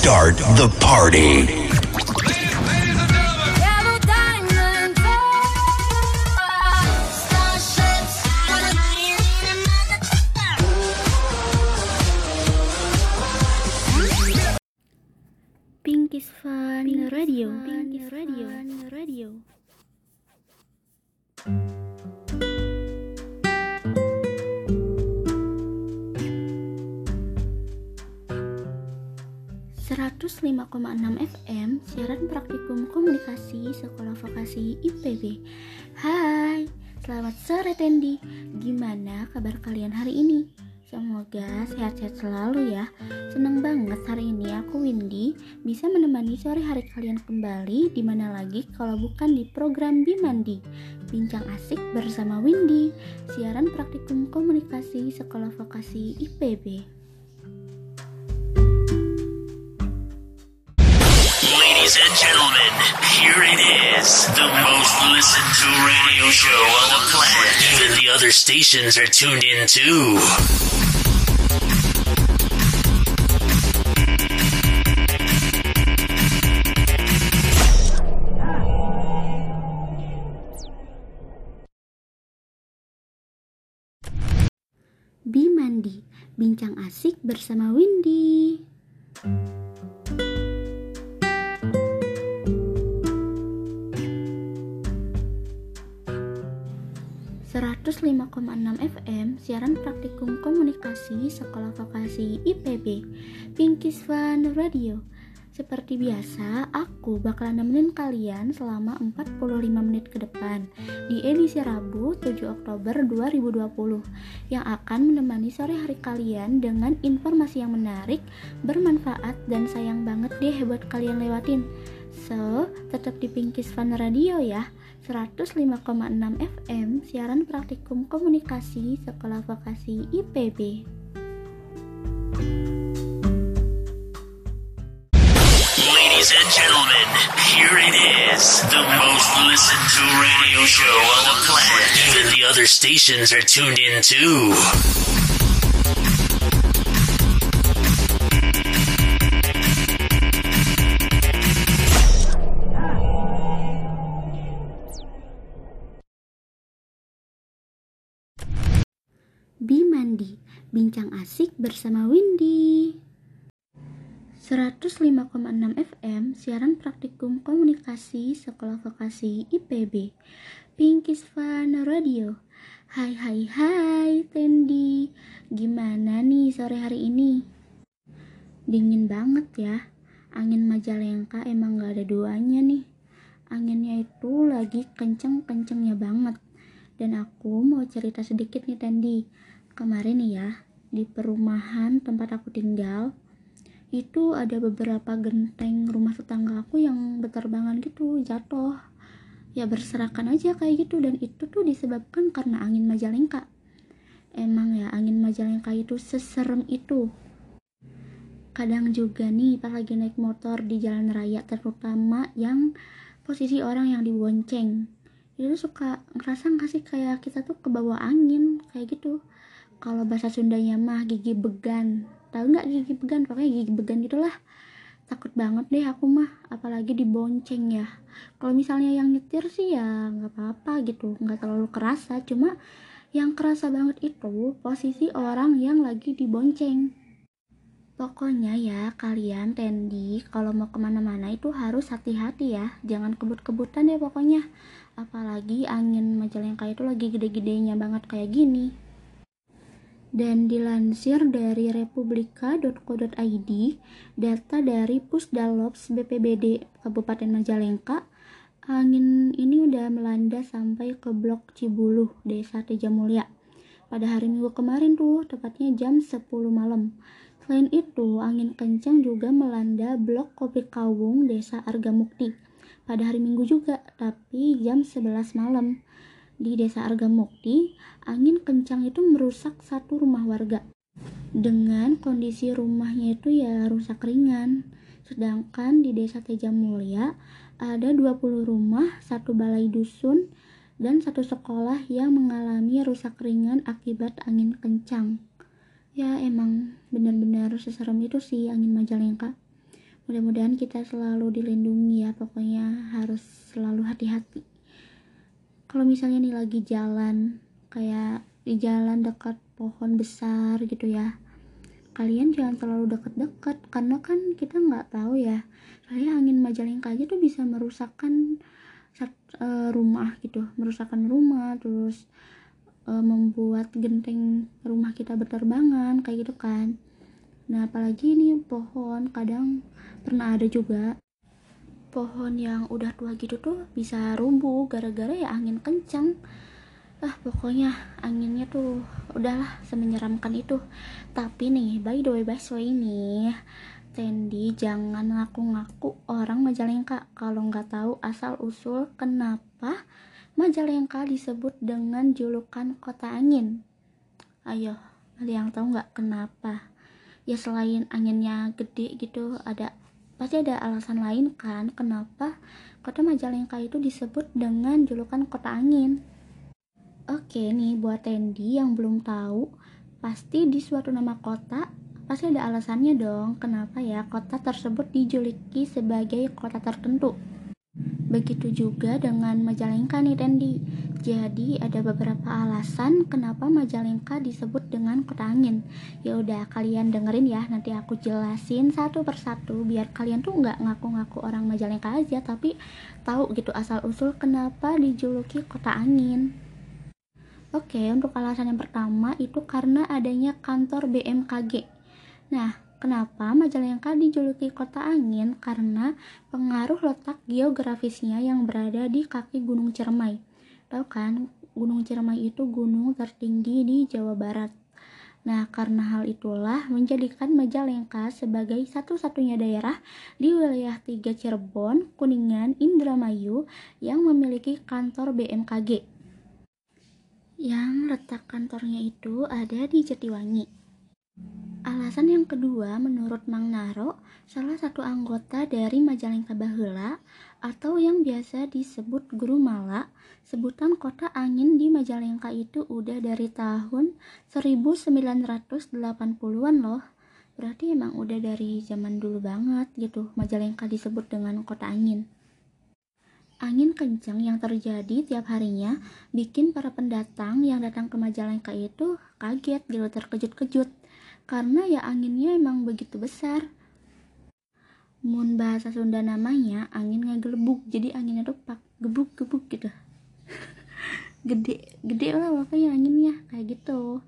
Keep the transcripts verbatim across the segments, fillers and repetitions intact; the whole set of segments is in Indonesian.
Start the party. Pinkies Fun Radio. Pinkies Radio. Radio. seratus lima koma enam F M, siaran praktikum komunikasi Sekolah Vokasi I P B. Hai, selamat sore Tendi. Gimana kabar kalian hari ini? Semoga sehat-sehat selalu ya. Seneng banget hari ini aku Windy bisa menemani sore hari kalian kembali. Dimana lagi kalau bukan di program Bimandi, Bincang Asik bersama Windy, siaran praktikum komunikasi Sekolah Vokasi I P B. Ladies and gentlemen, here it is, the most listened to radio show on the planet. Even the other stations are tuned in too. Bimandi, Bincang Asik bersama Windy. seratus lima koma enam F M, siaran praktikum komunikasi Sekolah Vokasi I P B, Pinkies Fun Radio. Seperti biasa, aku bakalan nemenin kalian selama empat puluh lima menit ke depan di edisi Rabu tujuh Oktober dua ribu dua puluh yang akan menemani sore hari kalian dengan informasi yang menarik, bermanfaat, dan sayang banget deh buat kalian lewatin. So, tetap di Pinkies Fun Radio ya. seratus lima koma enam F M, siaran praktikum komunikasi Sekolah Vokasi I P B. Ladies and gentlemen, here it is, the most listened to radio show on the planet. Even the other stations are tuned in too. Bimandi, Bincang Asik bersama Windy. seratus lima koma enam F M, siaran praktikum komunikasi Sekolah Vokasi I P B, Pinkies Fun Radio. Hai hai hai Tendi, gimana nih sore hari ini? Dingin banget ya, angin Majalengka emang gak ada duanya nih. Anginnya itu lagi kenceng-kencengnya banget. Dan aku mau cerita sedikit nih Tendi. Kemarin nih ya, di perumahan tempat aku tinggal itu ada beberapa genteng rumah tetangga aku yang berterbangan gitu, jatuh. Ya berserakan aja kayak gitu, dan itu tuh disebabkan karena angin Majalengka. Emang ya angin Majalengka itu seserem itu. Kadang juga nih pas lagi naik motor di jalan raya, terutama yang posisi orang yang dibonceng, itu suka ngerasa nggak sih kayak kita tuh kebawa angin kayak gitu. Kalau bahasa Sundanya mah gigi began, tahu nggak gigi began? Pokoknya gigi began gitulah. Takut banget deh aku mah, apalagi dibonceng ya. Kalau misalnya yang nyetir sih ya nggak apa-apa gitu, nggak terlalu kerasa. Cuma yang kerasa banget itu posisi orang yang lagi dibonceng. Pokoknya ya kalian Tendi kalau mau kemana-mana itu harus hati-hati ya, jangan kebut-kebutan deh pokoknya. Apalagi angin Majalengka itu lagi gede-gedenya banget kayak gini. Dan dilansir dari republika dot co dot i d, data dari Pusdalops B P B D Kabupaten Majalengka, angin ini udah melanda sampai ke Blok Cibuluh, Desa Tejamulya pada hari Minggu kemarin tuh, tepatnya jam sepuluh malam. Selain itu, angin kencang juga melanda Blok Kopi Kawung, Desa Argamukti pada hari Minggu juga, tapi jam sebelas malam. Di Desa Argamukti, angin kencang itu merusak satu rumah warga. Dengan kondisi rumahnya itu ya rusak ringan. Sedangkan di Desa Tejamulya ada dua puluh rumah, satu balai dusun, dan satu sekolah yang mengalami rusak ringan akibat angin kencang. Ya emang benar-benar seserem itu sih angin Majalengka. Mudah-mudahan kita selalu dilindungi ya, pokoknya harus selalu hati-hati. Kalau misalnya nih lagi jalan, kayak di jalan dekat pohon besar gitu ya, kalian jangan terlalu deket-deket, karena kan kita nggak tahu ya, soalnya angin majalengka aja tuh bisa merusakkan rumah gitu, merusakkan rumah, terus membuat genteng rumah kita berterbangan kayak gitu kan. Nah apalagi ini pohon, kadang pernah ada juga pohon yang udah tua gitu tuh bisa rubuh gara-gara ya angin kencang. Ah pokoknya anginnya tuh udahlah semenyeramkan itu. Tapi nih by the way by the way ini Sandy jangan ngaku-ngaku orang Majalengka kalau nggak tahu asal usul kenapa Majalengka disebut dengan julukan kota angin. Ayo ada yang tahu nggak kenapa? Ya selain anginnya gede gitu, ada pasti ada alasan lain kan kenapa kota Majalengka itu disebut dengan julukan kota angin. Oke nih buat Sandy yang belum tahu, pasti di suatu nama kota pasti ada alasannya dong kenapa ya kota tersebut dijuluki sebagai kota tertentu. Begitu juga dengan Majalengka nih Sandy. Jadi ada beberapa alasan kenapa Majalengka disebut dengan kota angin. Ya udah kalian dengerin ya, nanti aku jelasin satu persatu biar kalian tuh nggak ngaku-ngaku orang Majalengka aja, tapi tahu gitu asal usul kenapa dijuluki kota angin. Oke, untuk alasan yang pertama itu karena adanya kantor B M K G. Nah, kenapa Majalengka dijuluki kota angin? Karena pengaruh letak geografisnya yang berada di kaki Gunung Ciremai. Tahu kan, Gunung Ciremai itu gunung tertinggi di Jawa Barat. Nah, karena hal itulah menjadikan Majalengka sebagai satu-satunya daerah di wilayah tiga Cirebon, Kuningan, Indramayu yang memiliki kantor B M K G. Yang letak kantornya itu ada di Jatiwangi. Alasan yang kedua, menurut Mang Naro, salah satu anggota dari Majalengka baheula atau yang biasa disebut Guru Mala, sebutan kota angin di Majalengka itu udah dari tahun seribu sembilan ratus delapan puluhan loh. Berarti emang udah dari zaman dulu banget gitu Majalengka disebut dengan kota angin. Angin kencang yang terjadi tiap harinya bikin para pendatang yang datang ke Majalengka itu kaget gitu, terkejut-kejut. Karena ya anginnya emang begitu besar. Mun bahasa Sunda namanya angin ngegelebuk. Jadi anginnya tuh pak gebuk-gebuk gitu. Gede, gede lah pokoknya anginnya kayak gitu.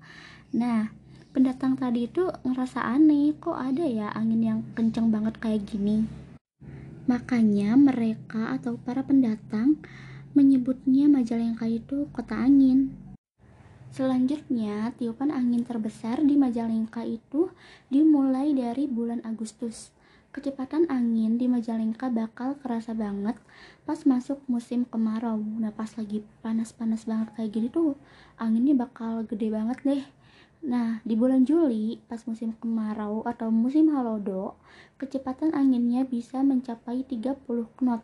Nah, pendatang tadi itu ngerasa aneh, kok ada ya angin yang kencang banget kayak gini. Makanya mereka atau para pendatang menyebutnya Majalengka itu kota angin. Selanjutnya, tiupan angin terbesar di Majalengka itu dimulai dari bulan Agustus. Kecepatan angin di Majalengka bakal kerasa banget pas masuk musim kemarau. Nah, pas lagi panas-panas banget kayak gini tuh, anginnya bakal gede banget deh. Nah, di bulan Juli, pas musim kemarau atau musim halodo, kecepatan anginnya bisa mencapai tiga puluh knot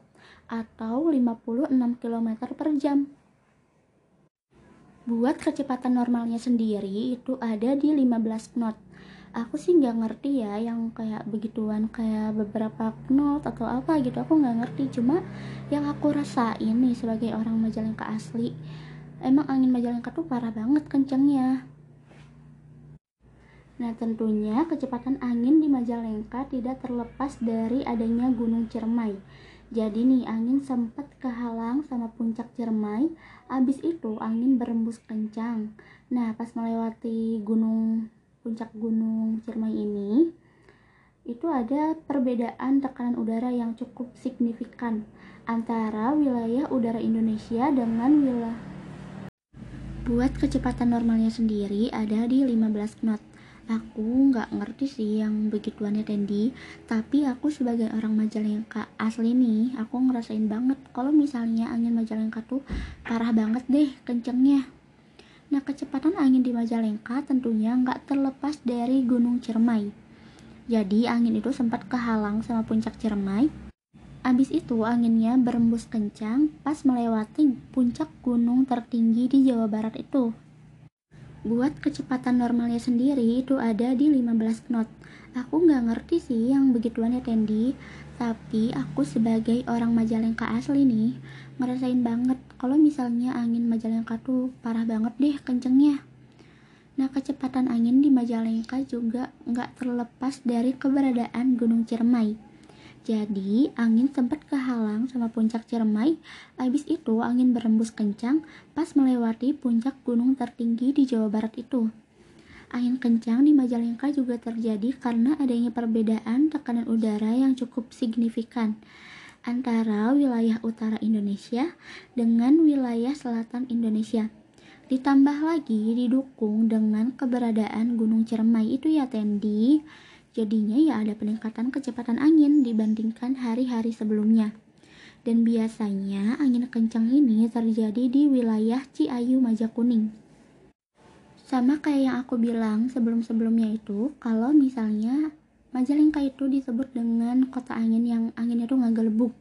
atau lima puluh enam kilometer per jam. Buat kecepatan normalnya sendiri, itu ada di lima belas knot. Aku sih nggak ngerti ya, yang kayak begituan, kayak beberapa knot atau apa gitu, aku nggak ngerti. Cuma yang aku rasain nih sebagai orang Majalengka asli, emang angin Majalengka tuh parah banget kencangnya. Nah tentunya kecepatan angin di Majalengka tidak terlepas dari adanya Gunung Ciremai. Jadi nih angin sempat kehalang sama puncak Ciremai, abis itu angin berembus kencang. Nah pas melewati gunung puncak Gunung Ciremai ini, itu ada perbedaan tekanan udara yang cukup signifikan antara wilayah udara Indonesia dengan wilayah. Buat kecepatan normalnya sendiri ada di lima belas knot. Aku nggak ngerti sih yang begituannya Sandy, tapi aku sebagai orang Majalengka asli nih, aku ngerasain banget kalau misalnya angin Majalengka tuh parah banget deh kencengnya. Nah kecepatan angin di Majalengka tentunya nggak terlepas dari Gunung Ciremai. Jadi angin itu sempat kehalang sama puncak Ciremai, abis itu anginnya berembus kencang pas melewati puncak gunung tertinggi di Jawa Barat itu. Buat kecepatan normalnya sendiri itu ada di lima belas knot. Aku nggak ngerti sih yang begituan ya Tendi, tapi aku sebagai orang Majalengka asli nih ngerasain banget kalau misalnya angin Majalengka tuh parah banget deh kencengnya. Nah, kecepatan angin di Majalengka juga nggak terlepas dari keberadaan Gunung Ciremai. Jadi angin sempat kehalang sama puncak Ciremai, abis itu angin berembus kencang pas melewati puncak gunung tertinggi di Jawa Barat itu. Angin kencang di Majalengka juga terjadi karena adanya perbedaan tekanan udara yang cukup signifikan antara wilayah utara Indonesia dengan wilayah selatan Indonesia. Ditambah lagi didukung dengan keberadaan Gunung Ciremai itu ya Tendi. Jadinya ya ada peningkatan kecepatan angin dibandingkan hari-hari sebelumnya. Dan biasanya angin kencang ini terjadi di wilayah Ciayu Majakuning. Sama kayak yang aku bilang sebelum-sebelumnya itu, kalau misalnya Majalengka itu disebut dengan kota angin yang anginnya tuh ngagelebug.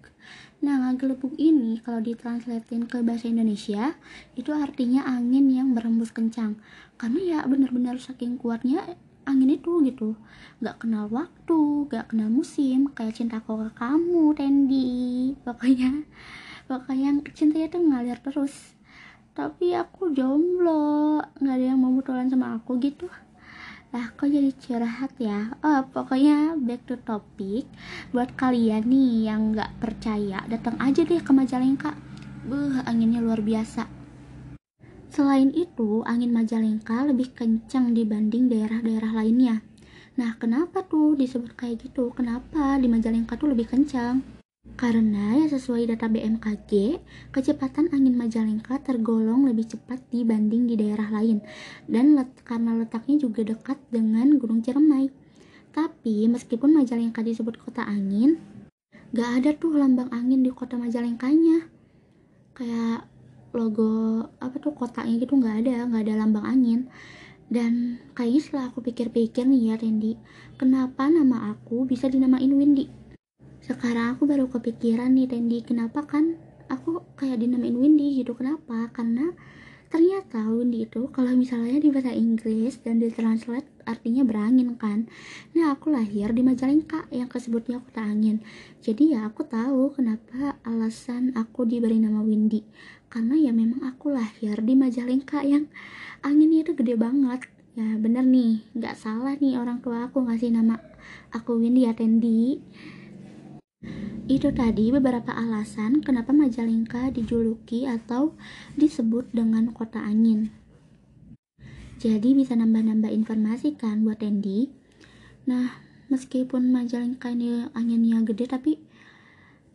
Nah, ngagelebug ini kalau ditranslatein ke bahasa Indonesia, itu artinya angin yang berembus kencang. Karena ya benar-benar saking kuatnya angin itu gitu, gak kenal waktu, gak kenal musim, kayak cintaku ke kamu Tendi. Pokoknya pokoknya cintanya tuh ngalir terus. Tapi aku jomblo, gak ada yang mau bertolongan sama aku gitu lah. Kok jadi curhat ya. Oh, pokoknya back to topic. Buat kalian nih yang gak percaya, datang aja deh ke Majalengka. Beuh, anginnya luar biasa. Selain itu, angin Majalengka lebih kencang dibanding daerah-daerah lainnya. Nah, kenapa tuh disebut kayak gitu? Kenapa di Majalengka tuh lebih kencang? Karena ya sesuai data B M K G, kecepatan angin Majalengka tergolong lebih cepat dibanding di daerah lain. Dan let- karena letaknya juga dekat dengan Gunung Ciremai. Tapi meskipun Majalengka disebut kota angin, gak ada tuh lambang angin di kota Majalengkanya. Kayak logo apa tuh kotaknya gitu nggak ada, nggak ada lambang angin. Dan kayaknya setelah aku pikir-pikir nih ya Tendi, kenapa nama aku bisa dinamain Windy? Sekarang aku baru kepikiran nih Tendi, kenapa kan aku kayak dinamain Windy gitu, kenapa? Karena ternyata Windy itu kalau misalnya di bahasa Inggris dan ditranslate artinya berangin kan. Nah, aku lahir di Majalengka yang disebutnya kota angin. Jadi ya aku tahu kenapa alasan aku diberi nama Windy. Karena ya memang aku lahir di Majalengka yang anginnya itu gede banget. Ya bener nih, gak salah nih orang tua aku ngasih nama aku Windy ya Tendi. Itu tadi beberapa alasan kenapa Majalengka dijuluki atau disebut dengan kota angin. Jadi bisa nambah-nambah informasi kan buat Tendi. Nah, meskipun Majalengka ini anginnya gede, tapi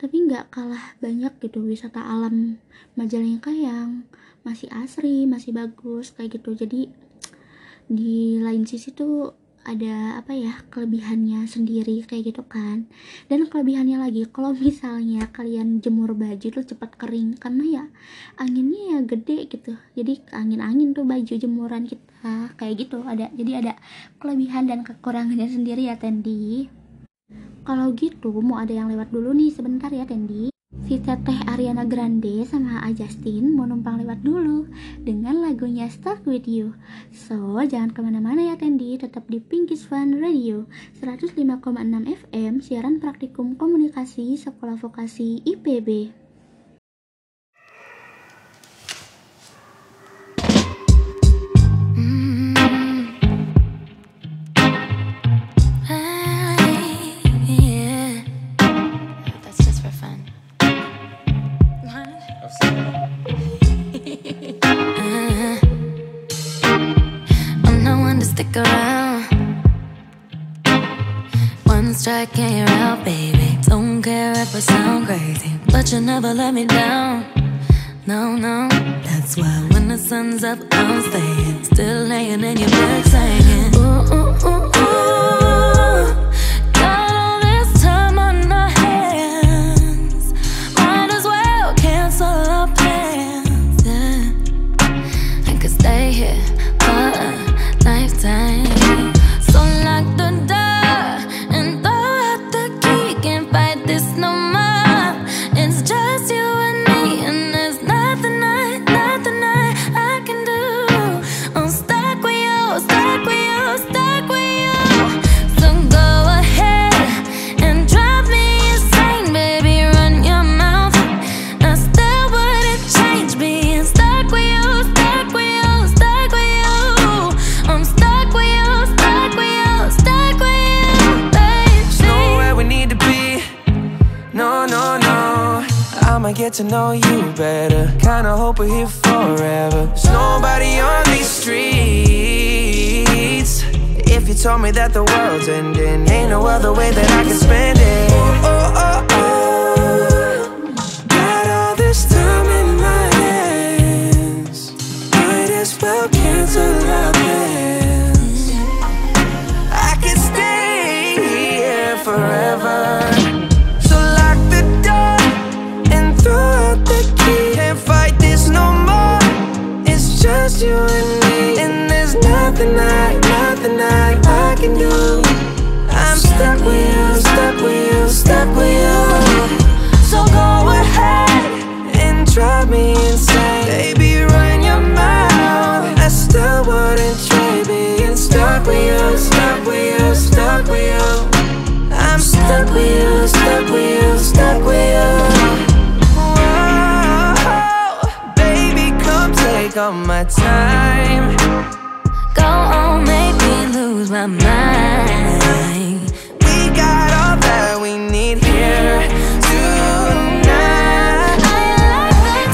tapi nggak kalah banyak gitu wisata alam Majalengka yang masih asri, masih bagus kayak gitu. Jadi di lain sisi tuh ada apa ya, kelebihannya sendiri kayak gitu kan. Dan kelebihannya lagi, kalau misalnya kalian jemur baju tuh cepat kering karena ya anginnya ya gede gitu. Jadi angin-angin tuh baju jemuran kita kayak gitu ada. Jadi ada kelebihan dan kekurangannya sendiri ya Tendi. Kalau gitu mau ada yang lewat dulu nih sebentar ya Tendi. Si Teteh Ariana Grande sama A. Justin mau numpang lewat dulu dengan lagunya Stuck With You. So, jangan kemana-mana ya Tendi, tetap di Pinkies Fun Radio seratus lima koma enam F M, siaran praktikum komunikasi Sekolah Vokasi I P B. Strike and you're out, baby. Don't care if I sound crazy, but you never let me down. No, no. That's why when the sun's up, I'm staying. Still laying in your bed singing. Ooh, ooh, ooh, ooh. Got all this time on our hands. Might as well cancel our plans. Yeah. I could stay here for a lifetime. So lock the door. Stuck with I'ma get to know you better. Kinda hope we're here forever. There's nobody on these streets. If you told me that the world's ending, ain't no other way that I can spend it. Ooh, oh, oh, oh. Got all this time in my hands. Might as well cancel out. You and me, and there's nothing I, nothing I, I can do. I'm stuck with you, stuck with you, stuck with you. So go ahead and drive me insane. Baby, run your mouth. I still wouldn't trade being stuck with you, stuck with you, stuck with you. I'm stuck with you, stuck with you, stuck with you. Take all my time. Go on, make me lose my mind. We got all that we need here tonight. I lock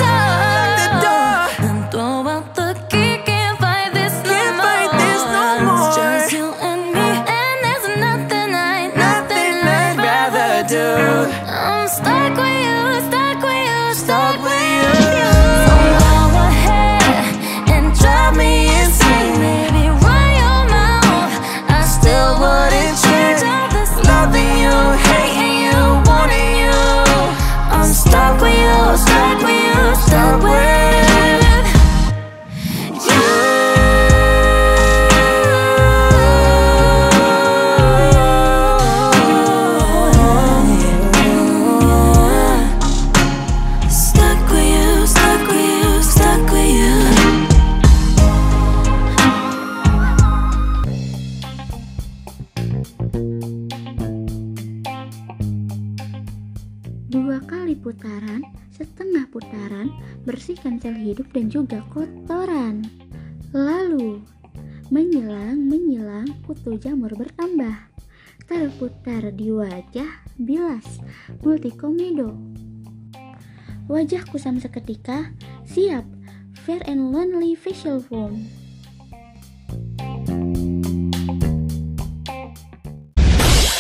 the door. Lock the door. Then throw out the key. Can't fight this no can't more. Fight this no more. It's just you and me, and there's nothing I, nothing, nothing I'd rather do. I'm stuck with you, stuck with you, stuck with you. Stuck with you, stuck with you, stuck with you. Stuck with you, stuck with you, stuck with you. Dua kali putaran, setengah putaran, bersihkan sel hidup dan juga kotoran. Lalu, menyilang-menyilang kutu jamur bertambah. Terputar di wajah bilas, multikomedo. Wajah kusam seketika, siap, Fair and Lonely facial foam.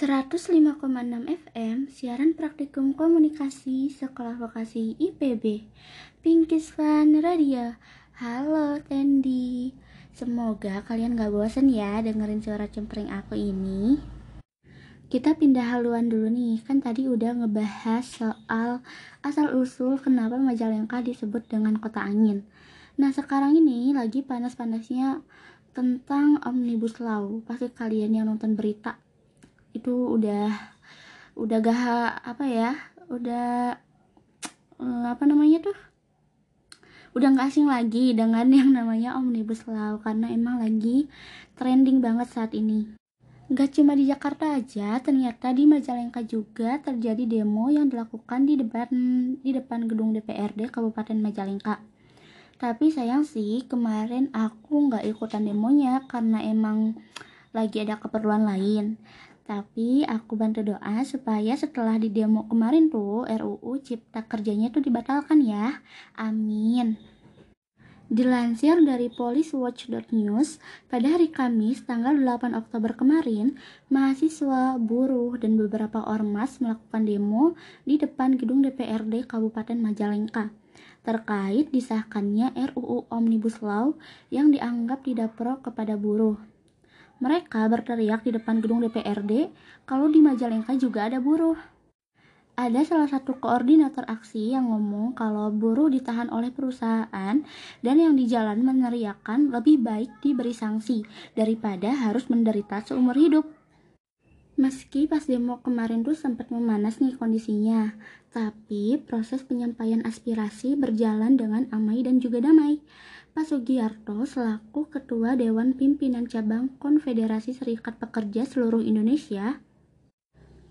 seratus lima koma enam F M, siaran praktikum komunikasi Sekolah Vokasi I P B, Pinkis Fan Radio. Halo Tendi, semoga kalian gak bosan ya dengerin suara cempreng aku ini. Kita pindah haluan dulu nih, kan tadi udah ngebahas soal asal-usul kenapa Majalengka disebut dengan kota angin. Nah sekarang ini lagi panas-panasnya tentang Omnibus Law, pasti kalian yang nonton berita itu udah udah gah apa ya udah apa namanya tuh udah nggak asing lagi dengan yang namanya Omnibus Law, karena emang lagi trending banget saat ini. Nggak cuma di Jakarta aja, ternyata di Majalengka juga terjadi demo yang dilakukan di depan di depan gedung D P R D Kabupaten Majalengka. Tapi sayang sih kemarin aku nggak ikutan demonya karena emang lagi ada keperluan lain. Tapi aku bantu doa supaya setelah di demo kemarin tuh R U U Cipta Kerjanya tuh dibatalkan ya. Amin. Dilansir dari policewatch dot news, pada hari Kamis tanggal delapan Oktober kemarin, mahasiswa, buruh, dan beberapa ormas melakukan demo di depan gedung D P R D Kabupaten Majalengka terkait disahkannya R U U Omnibus Law yang dianggap tidak pro kepada buruh. Mereka berteriak di depan gedung D P R D kalau di Majalengka juga ada buruh. Ada salah satu koordinator aksi yang ngomong kalau buruh ditahan oleh perusahaan dan yang di jalan meneriakan lebih baik diberi sanksi daripada harus menderita seumur hidup. Meski pas demo kemarin tuh sempat memanas nih kondisinya, tapi proses penyampaian aspirasi berjalan dengan amai dan juga damai. Pak Sugiarto selaku Ketua Dewan Pimpinan Cabang Konfederasi Serikat Pekerja Seluruh Indonesia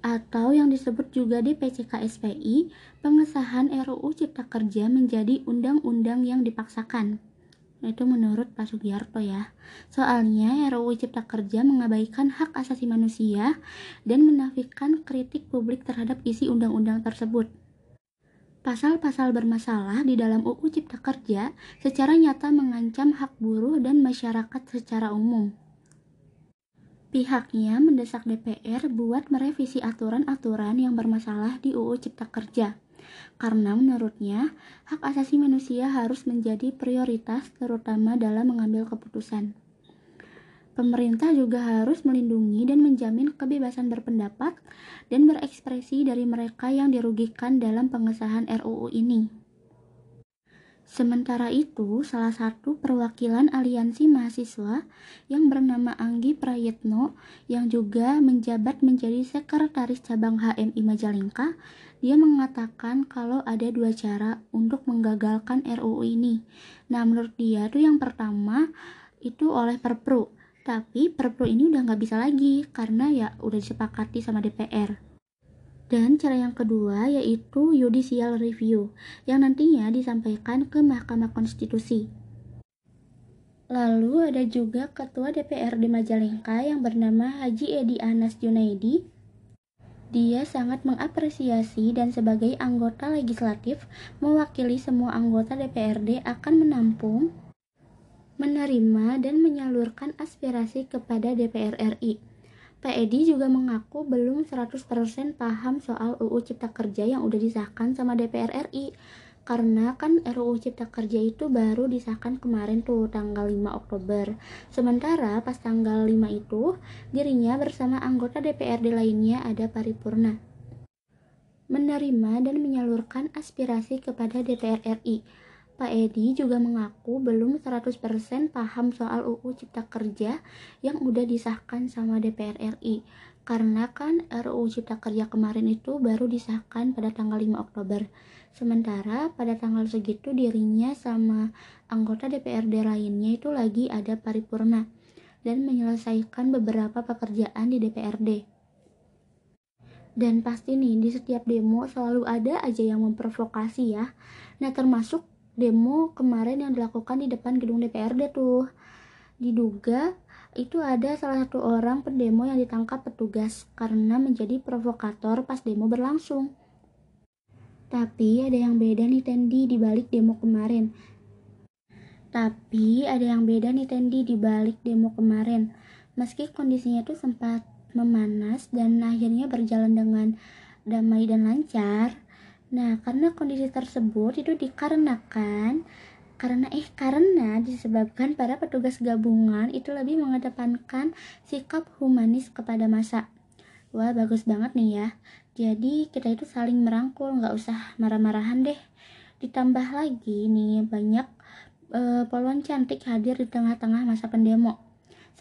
atau yang disebut juga D P C K S P I, pengesahan R U U Cipta Kerja menjadi undang-undang yang dipaksakan. Itu menurut Pak Sugiarto ya. Soalnya R U U Cipta Kerja mengabaikan hak asasi manusia dan menafikan kritik publik terhadap isi undang-undang tersebut. Pasal-pasal bermasalah di dalam U U Cipta Kerja secara nyata mengancam hak buruh dan masyarakat secara umum. Pihaknya mendesak D P R buat merevisi aturan-aturan yang bermasalah di U U Cipta Kerja. Karena menurutnya, hak asasi manusia harus menjadi prioritas terutama dalam mengambil keputusan. Pemerintah juga harus melindungi dan menjamin kebebasan berpendapat dan berekspresi dari mereka yang dirugikan dalam pengesahan R U U ini. Sementara itu, salah satu perwakilan aliansi mahasiswa yang bernama Anggi Prayitno yang juga menjabat menjadi sekretaris cabang H M I Majalengka, dia mengatakan kalau ada dua cara untuk menggagalkan R U U ini. Nah, menurut dia tuh yang pertama itu oleh Perpru, tapi Perpru ini udah nggak bisa lagi karena ya udah disepakati sama D P R. Dan cara yang kedua yaitu judicial review yang nantinya disampaikan ke Mahkamah Konstitusi. Lalu ada juga Ketua D P R D Majalengka yang bernama Haji Edi Anas Junaidi. Dia sangat mengapresiasi dan sebagai anggota legislatif mewakili semua anggota D P R D akan menampung, menerima, dan menyalurkan aspirasi kepada D P R R I. Pak Edi juga mengaku belum seratus persen paham soal U U Cipta Kerja yang udah disahkan sama D P R R I, karena kan R U U Cipta Kerja itu baru disahkan kemarin tuh tanggal lima Oktober. Sementara pas tanggal lima itu dirinya bersama anggota D P R D lainnya ada paripurna menerima dan menyalurkan aspirasi kepada D P R R I. Pak Edi juga mengaku belum seratus persen paham soal U U Cipta Kerja yang udah disahkan sama D P R R I, karena kan R U U Cipta Kerja kemarin itu baru disahkan pada tanggal lima Oktober. Sementara pada tanggal segitu dirinya sama anggota D P R D lainnya itu lagi ada paripurna dan menyelesaikan beberapa pekerjaan di D P R D. Dan pasti nih di setiap demo selalu ada aja yang memprovokasi ya. Nah, termasuk demo kemarin yang dilakukan di depan gedung D P R D tuh, diduga itu ada salah satu orang pendemo yang ditangkap petugas karena menjadi provokator pas demo berlangsung. Tapi ada yang beda nih Tendi di balik demo kemarin. Tapi ada yang beda nih Tendi di balik demo kemarin. Meski kondisinya tuh sempat memanas dan akhirnya berjalan dengan damai dan lancar. Nah, karena kondisi tersebut itu dikarenakan karena eh karena disebabkan para petugas gabungan itu lebih mengedepankan sikap humanis kepada massa. Wah, bagus banget nih ya. Jadi kita itu saling merangkul, nggak usah marah-marahan deh. Ditambah lagi nih banyak e, polwan cantik hadir di tengah-tengah masa pendemo.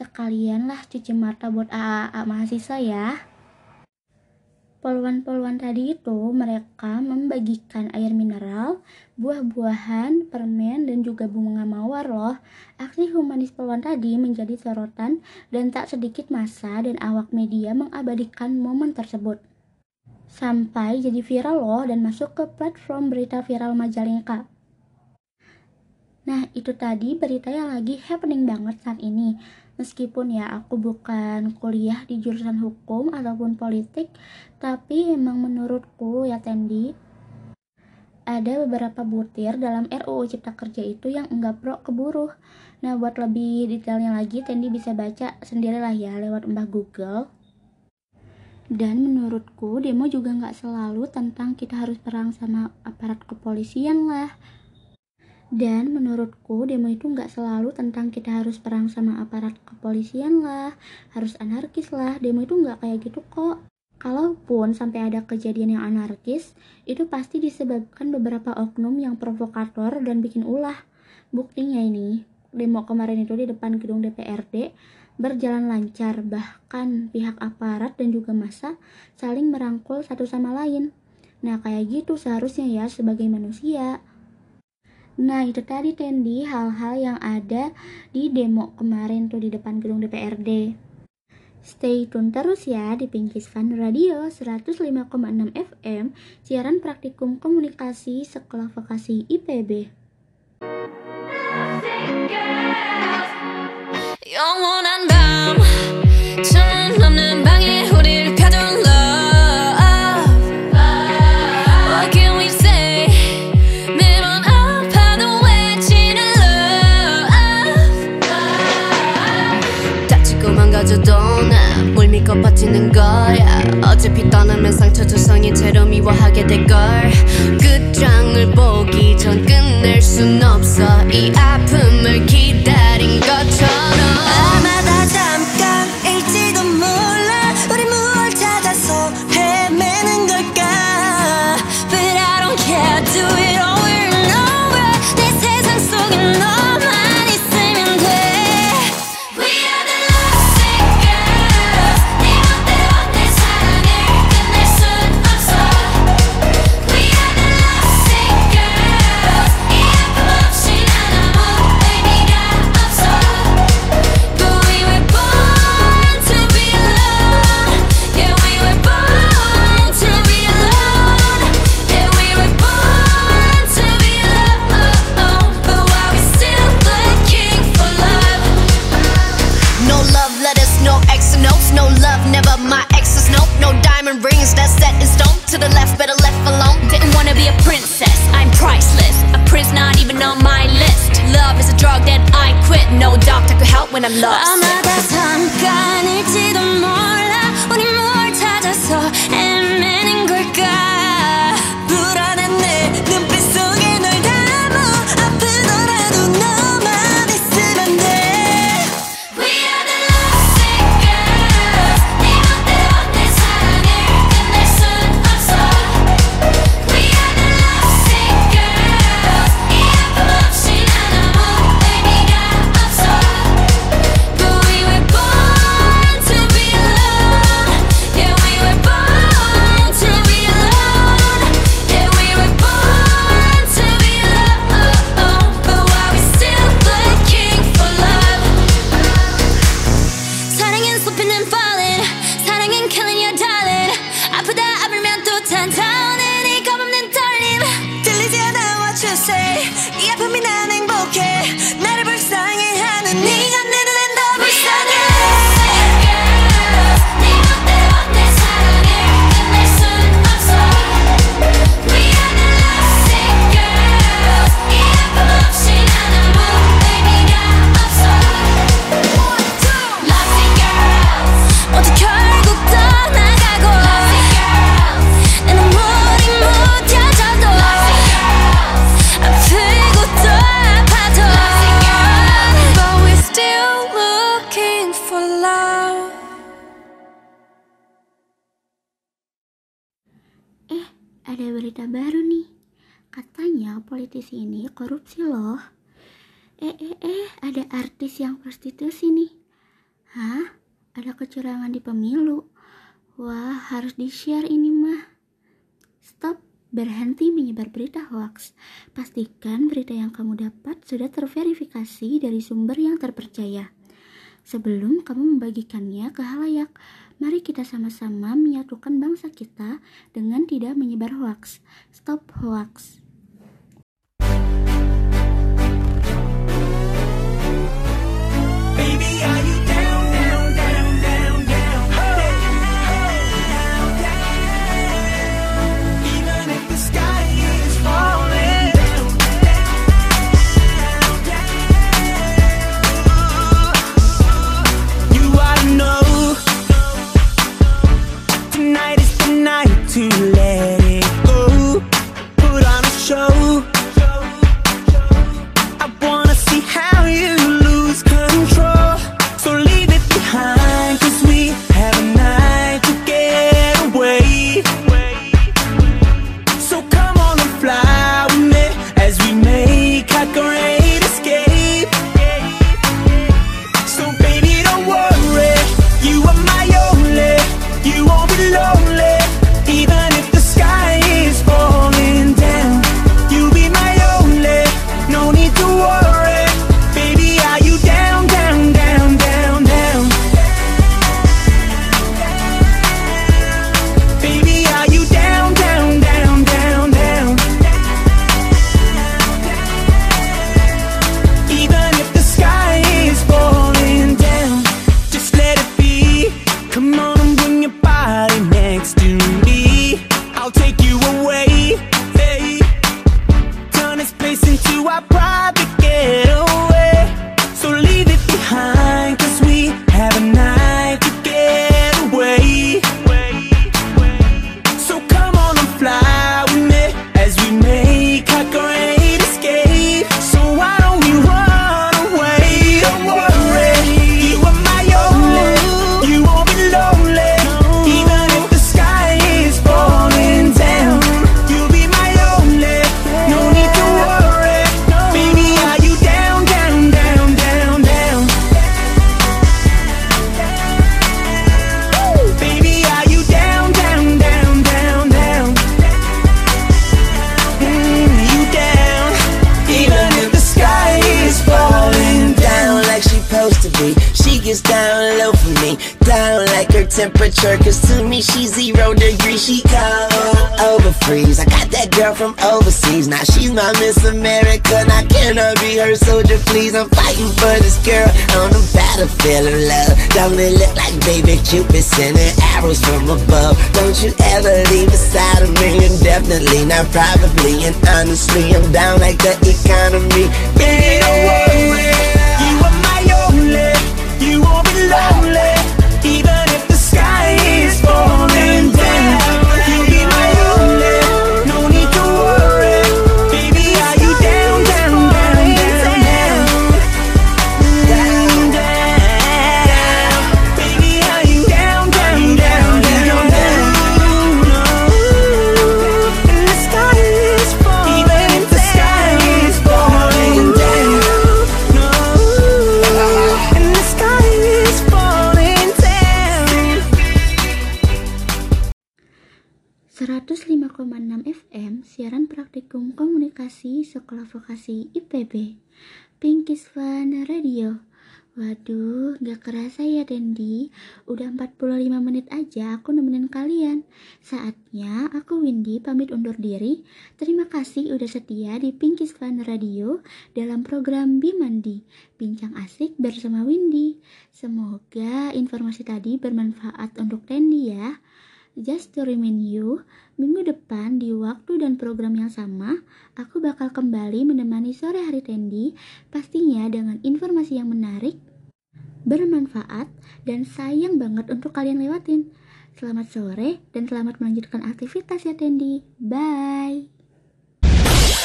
Sekalianlah cuci mata buat A A A mahasiswa ya. Polwan-polwan tadi itu mereka membagikan air mineral, buah-buahan, permen, dan juga bunga mawar loh. Aksi humanis polwan tadi menjadi sorotan dan tak sedikit massa dan awak media mengabadikan momen tersebut. Sampai jadi viral loh dan masuk ke platform berita viral Majalengka. Nah, itu tadi berita yang lagi happening banget saat ini. Meskipun ya aku bukan kuliah di jurusan hukum ataupun politik, tapi emang menurutku ya Tendi, ada beberapa butir dalam R U U Cipta Kerja itu yang enggak pro ke buruh. Nah, buat lebih detailnya lagi Tendi bisa baca sendirilah ya lewat mbah Google. Dan menurutku demo juga enggak selalu tentang kita harus perang sama aparat kepolisian lah. Dan menurutku demo itu nggak selalu tentang kita harus perang sama aparat kepolisian lah, harus anarkis lah, demo itu nggak kayak gitu kok. Kalaupun sampai ada kejadian yang anarkis, itu pasti disebabkan beberapa oknum yang provokator dan bikin ulah. Buktinya ini, demo kemarin itu di depan gedung D P R D, berjalan lancar, bahkan pihak aparat dan juga massa saling merangkul satu sama lain. Nah, kayak gitu seharusnya ya sebagai manusia. Nah, itu tadi Tendi hal-hal yang ada di demo kemarin tuh di depan gedung D P R D. Stay tune terus ya di Pinkies Fun Radio seratus lima koma enam F M, siaran praktikum komunikasi Sekolah Vokasi I P B. 영원한 밤 천년 넘는 방에 우릴 가둔 love. What can we say? 매번 아파도 외치는 love. 다치고 망가져도 나 뭘 믿고 버티는 거야. 어차피 떠나면 상처 두성이 채로 미워하게 될걸. 끝장을 보기 전 끝낼 순 없어. 이 아픔을 기다린 것처럼 아마다 잠깐일지도 몰라. 우리 무얼 찾아서 헤매는 걸까. But I don't care, do it over and over. 내 세상 속에 너만 있으면 돼. We are the lovesick girls. 네 멋대로 내 사랑을 끝낼 순 없어. We are the lovesick girls. 이 아픔 없이 난 아무 의미가 없어. But we were born to be loved. Yeah, we were born to be loved. Yeah, we were born to be loved. But why we still looking for love? No love letters, no X and notes, no love, never my exes, nope. No diamond rings, that's set in stone. To the left, better left alone. Didn't wanna be a princess, I'm priceless. A prince not even on my list. Love is a drug that I quit. No doctor could help when I'm lost. 아마다 잠깐일지도 몰라. 우리 뭘 찾아서 헤매는 걸까. 불안한 내 눈빛 속에 널 담아. 아프더라도 너만 있으면 돼. We are the lovesick girls. 네 멋대로 내 사랑을 끝낼 순 없어. We are the lovesick girls. 이 아픔 없이 난 아무 의미가 없어. But we were born to be loved. Yeah, we were born to be loved. Yeah, we were born to be loved. But why we still looking for love? 사랑은 slipping and falling. 사랑은 killing your darling. 아프다 아프면 또 탄탄해. 네 겁없는 떨림 들리지 않아 what you say. 이 아픔이 난 행복해. 나를 불쌍히 하는 네가 내 눈엔 더 불쌍해. girls. 네 멋대로 내 사랑을 끝낼 순 없어. We are the lovesick girls. 이 아픔 없이 난 아무 의미가 없어. Lovesick girls. 모두 결국 떠나가고. Lovesick girls. 난 아무리 못여져도. Lovesick girls. 아프고 또 아파도. Lovesick girls. But we're still looking for love. Eh, ada berita baru nih. Katanya politisi ini korupsi loh. Eh, eh, eh, ada artis yang prostitusi nih. Hah? Ada kecurangan di pemilu. Wah, harus di-share ini mah. Stop, berhenti menyebar berita hoax. Pastikan berita yang kamu dapat sudah terverifikasi dari sumber yang terpercaya. Sebelum kamu membagikannya ke halayak, mari kita sama-sama menyatukan bangsa kita dengan tidak menyebar hoax. Stop hoax. Baby, are you down, down, down, down, down, down, down? Even if the sky is falling down, down, down. You ought to know tonight is the night to let it go. Put on a show. listen to our private getaway. So leave it behind, cause we have a night to get away. So come on and fly with me as we make our great escape. So why don't we run away? Don't worry, you are my only, you won't be lonely. Even if the sky is falling down, you'll be my only, no need to worry. Baby, are you down, down, down, down, down? Woo! Baby, are you down, down, down, down, down? Mm, you down, even if the sky is falling down like she's supposed to be. She gets down low for me, down like her temperature, cause to me she's zero degrees. She cold, over freeze. I got that girl from overseas, now she's my Miss America. Now can I be her soldier please? I'm fighting for this girl on the battlefield of love. Don't it look like baby Cupid sending arrows from above? Don't you ever leave the side of me, and definitely not probably, and honestly I'm down like the economy. Baby, don't worry, you are my only, you won't be lonely. Even if the sky is falling down, you'll be my only, no need to worry. Baby, are you down, down, down, down, down? Down, down. Baby, are you down, down, down, down, down? And the sky is falling, even if the sky is falling down. No, and the sky is falling down. seratus lima koma enam F M, siaran praktikum komunikasi Sekolah Vokasi I P B, Pinkis Fun Radio. Waduh, gak kerasa ya Dendi, udah empat puluh lima menit aja aku nemenin kalian. Saatnya aku Windy pamit undur diri. Terima kasih udah setia di Pinkis Fun Radio dalam program Bimandi, Bincang Asik bersama Windy. Semoga informasi tadi bermanfaat untuk Dendi ya. Just to remind you, minggu depan di waktu dan program yang sama, aku bakal kembali menemani sore hari Dendi, pastinya dengan informasi yang menarik, bermanfaat, dan sayang banget untuk kalian lewatin. Selamat sore dan selamat melanjutkan aktivitas ya Dendi. Bye.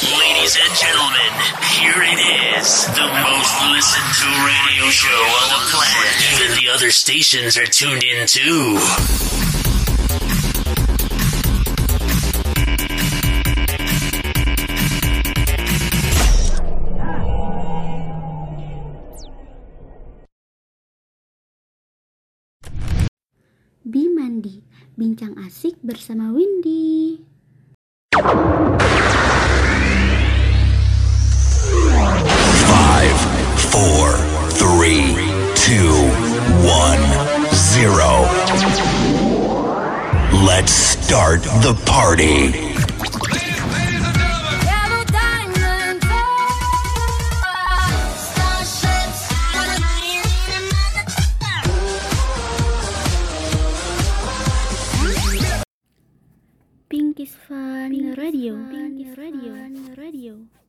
Ladies and gentlemen, here it is, the most listened to radio show on the planet. Even the other stations are tuned in too. Bimandi, Bincang Asik bersama Windy. Five, four, three, two, one, zero. Let's start the party. Fun Radio, Pinkis Radio, Pinkis Radio.